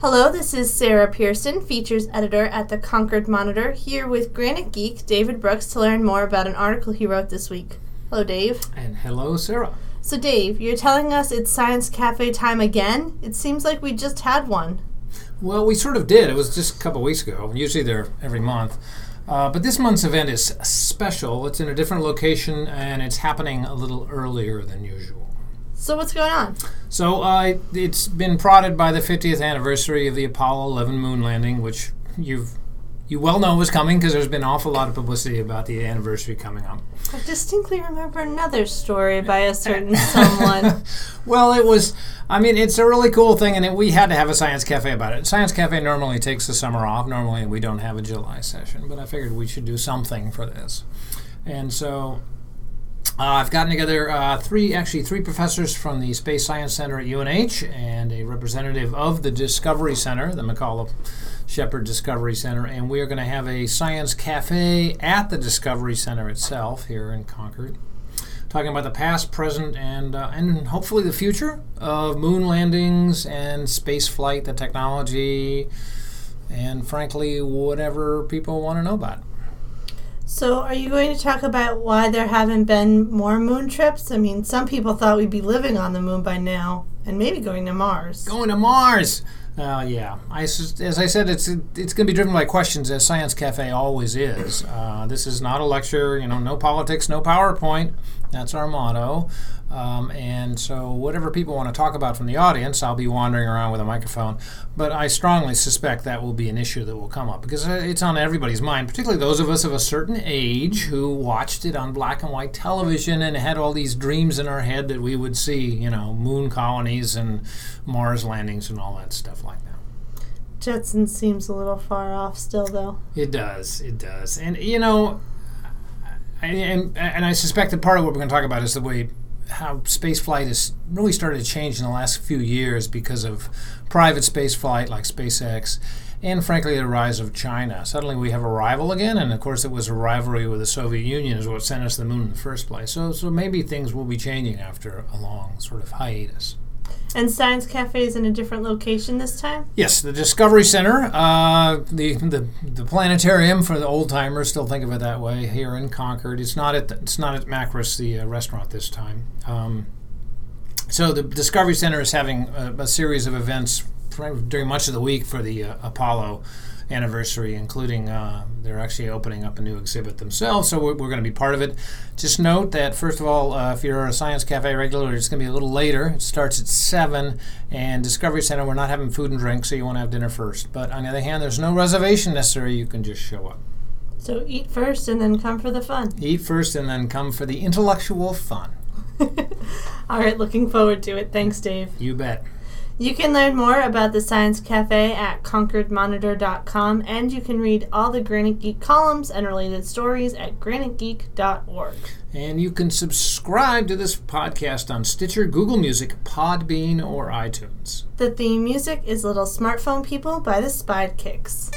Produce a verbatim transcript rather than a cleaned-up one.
Hello, this is Sarah Pearson, Features Editor at the Concord Monitor, here with Granite Geek, David Brooks, to learn more about an article he wrote this week. Hello, Dave. And hello, Sarah. So, Dave, you're telling us it's Science Cafe time again? It seems like we just had one. Well, we sort of did. It was just a couple weeks ago. Usually they're every month. Uh, but this month's event is special. It's in a different location, and it's happening a little earlier than usual. So what's going on? So uh, it's been prodded by the fiftieth anniversary of the Apollo eleven moon landing, which you've you well know was coming because there's been an awful lot of publicity about the anniversary coming up. I distinctly remember another story by a certain someone. Well, it was, I mean, it's a really cool thing, and it, we had to have a Science Cafe about it. Science Cafe normally takes the summer off. Normally we don't have a July session, but I figured we should do something for this. And so... Uh, I've gotten together uh, three, actually three professors from the Space Science Center at U N H and a representative of the Discovery Center, the McAuliffe-Shepard Discovery Center, and we are going to have a science cafe at the Discovery Center itself here in Concord, talking about the past, present, and uh, and hopefully the future of moon landings and space flight, the technology, and frankly, whatever people want to know about. So are you going to talk about why there haven't been more moon trips? I mean, some people thought we'd be living on the moon by now, and maybe going to Mars. Going to Mars! Uh, yeah. I, as I said, it's it's going to be driven by questions, as Science Cafe always is. Uh, this is not a lecture, you know, no politics, no PowerPoint. That's our motto. Um, and so whatever people want to talk about from the audience, I'll be wandering around with a microphone. But I strongly suspect that will be an issue that will come up, because it's on everybody's mind, particularly those of us of a certain age who watched it on black and white television and had all these dreams in our head that we would see, you know, moon colonies and Mars landings and all that stuff like that. Jetson seems a little far off still, though. It does. It does. And, you know... And, and I suspect that part of what we're going to talk about is the way how spaceflight has really started to change in the last few years because of private spaceflight like SpaceX and, frankly, the rise of China. Suddenly we have a rival again, and, of course, it was a rivalry with the Soviet Union is what sent us to the moon in the first place. So, so maybe things will be changing after a long sort of hiatus. And Science Cafe is in a different location this time? Yes, the Discovery Center, uh, the, the the planetarium for the old timers, still think of it that way, here in Concord. It's not at the, it's not at Macris, the uh, restaurant this time. Um, so the Discovery Center is having a, a series of events during much of the week for the uh, Apollo anniversary, including uh, they're actually opening up a new exhibit themselves, so we're, we're going to be part of it. Just note that, first of all, uh, if you're a Science Cafe regular, it's going to be a little later. It starts at seven, and Discovery Center, we're not having food and drink, so you want to have dinner first. But on the other hand, there's no reservation necessary. You can just show up. So eat first and then come for the fun. Eat first and then come for the intellectual fun. All right, looking forward to it. Thanks, Dave. You bet. You can learn more about the Science Cafe at concord monitor dot com, and you can read all the Granite Geek columns and related stories at granite geek dot org. And you can subscribe to this podcast on Stitcher, Google Music, Podbean, or iTunes. The theme music is Little Smartphone People by the Spide Kicks.